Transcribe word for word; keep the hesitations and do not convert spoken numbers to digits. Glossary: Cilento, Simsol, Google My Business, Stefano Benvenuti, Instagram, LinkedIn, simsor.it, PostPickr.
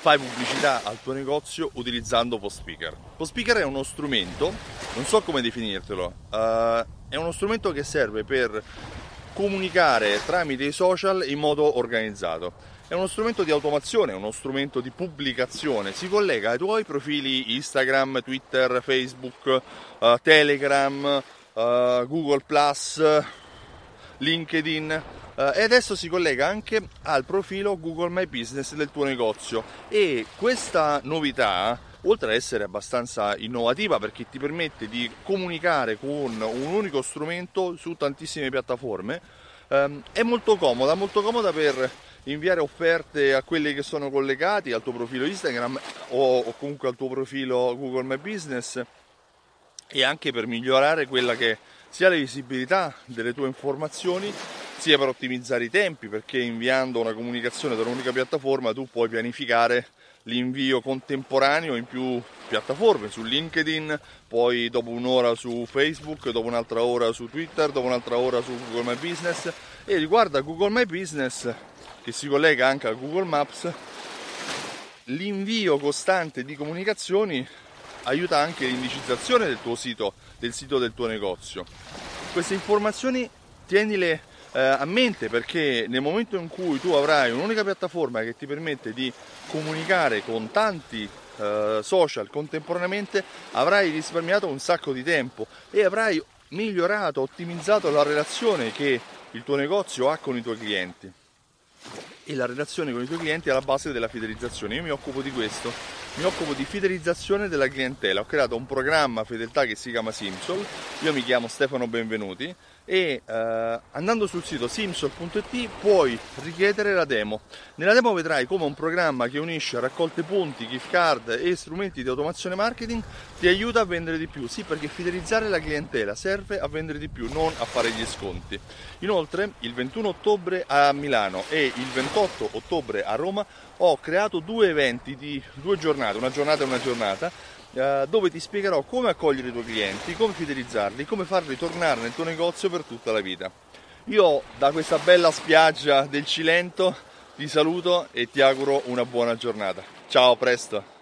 fai pubblicità al tuo negozio utilizzando PostPickr. PostPickr è uno strumento, non so come definirtelo, uh, è uno strumento che serve per comunicare tramite i social in modo organizzato. È uno strumento di automazione, è uno strumento di pubblicazione, si collega ai tuoi profili Instagram, Twitter, Facebook, uh, Telegram, uh, Google plus, LinkedIn uh, e adesso si collega anche al profilo Google My Business del tuo negozio. E questa novità, oltre ad essere abbastanza innovativa perché ti permette di comunicare con un unico strumento su tantissime piattaforme, um, è molto comoda, molto comoda per inviare offerte a quelli che sono collegati al tuo profilo Instagram o, o comunque al tuo profilo Google My Business, e anche per migliorare quella che sia la visibilità delle tue informazioni, sia per ottimizzare i tempi, perché inviando una comunicazione da un'unica piattaforma tu puoi pianificare l'invio contemporaneo in più piattaforme, su LinkedIn, poi dopo un'ora su Facebook, dopo un'altra ora su Twitter, dopo un'altra ora su Google My Business. E riguardo a Google My Business, che si collega anche a Google Maps, l'invio costante di comunicazioni aiuta anche l'indicizzazione del tuo sito, del sito del tuo negozio. Queste informazioni tienile eh, a mente, perché nel momento in cui tu avrai un'unica piattaforma che ti permette di comunicare con tanti eh, social contemporaneamente, avrai risparmiato un sacco di tempo e avrai migliorato, ottimizzato la relazione che il tuo negozio ha con i tuoi clienti. E la relazione con i tuoi clienti è la base della fidelizzazione. Io mi occupo di questo, mi occupo di fidelizzazione della clientela. Ho creato un programma fedeltà che si chiama Simsol. Io mi chiamo Stefano Benvenuti e eh, andando sul sito simsor punto it puoi richiedere la demo. Nella demo vedrai come un programma che unisce raccolte punti, gift card e strumenti di automazione marketing ti aiuta a vendere di più. Sì, perché fidelizzare la clientela serve a vendere di più, non a fare gli sconti. Inoltre il ventuno ottobre a Milano e il ventotto ottobre a Roma ho creato due eventi di due giornate, una giornata e una giornata, dove ti spiegherò come accogliere i tuoi clienti, come fidelizzarli, come farli tornare nel tuo negozio per tutta la vita. Io da questa bella spiaggia del Cilento ti saluto e ti auguro una buona giornata. Ciao, a presto!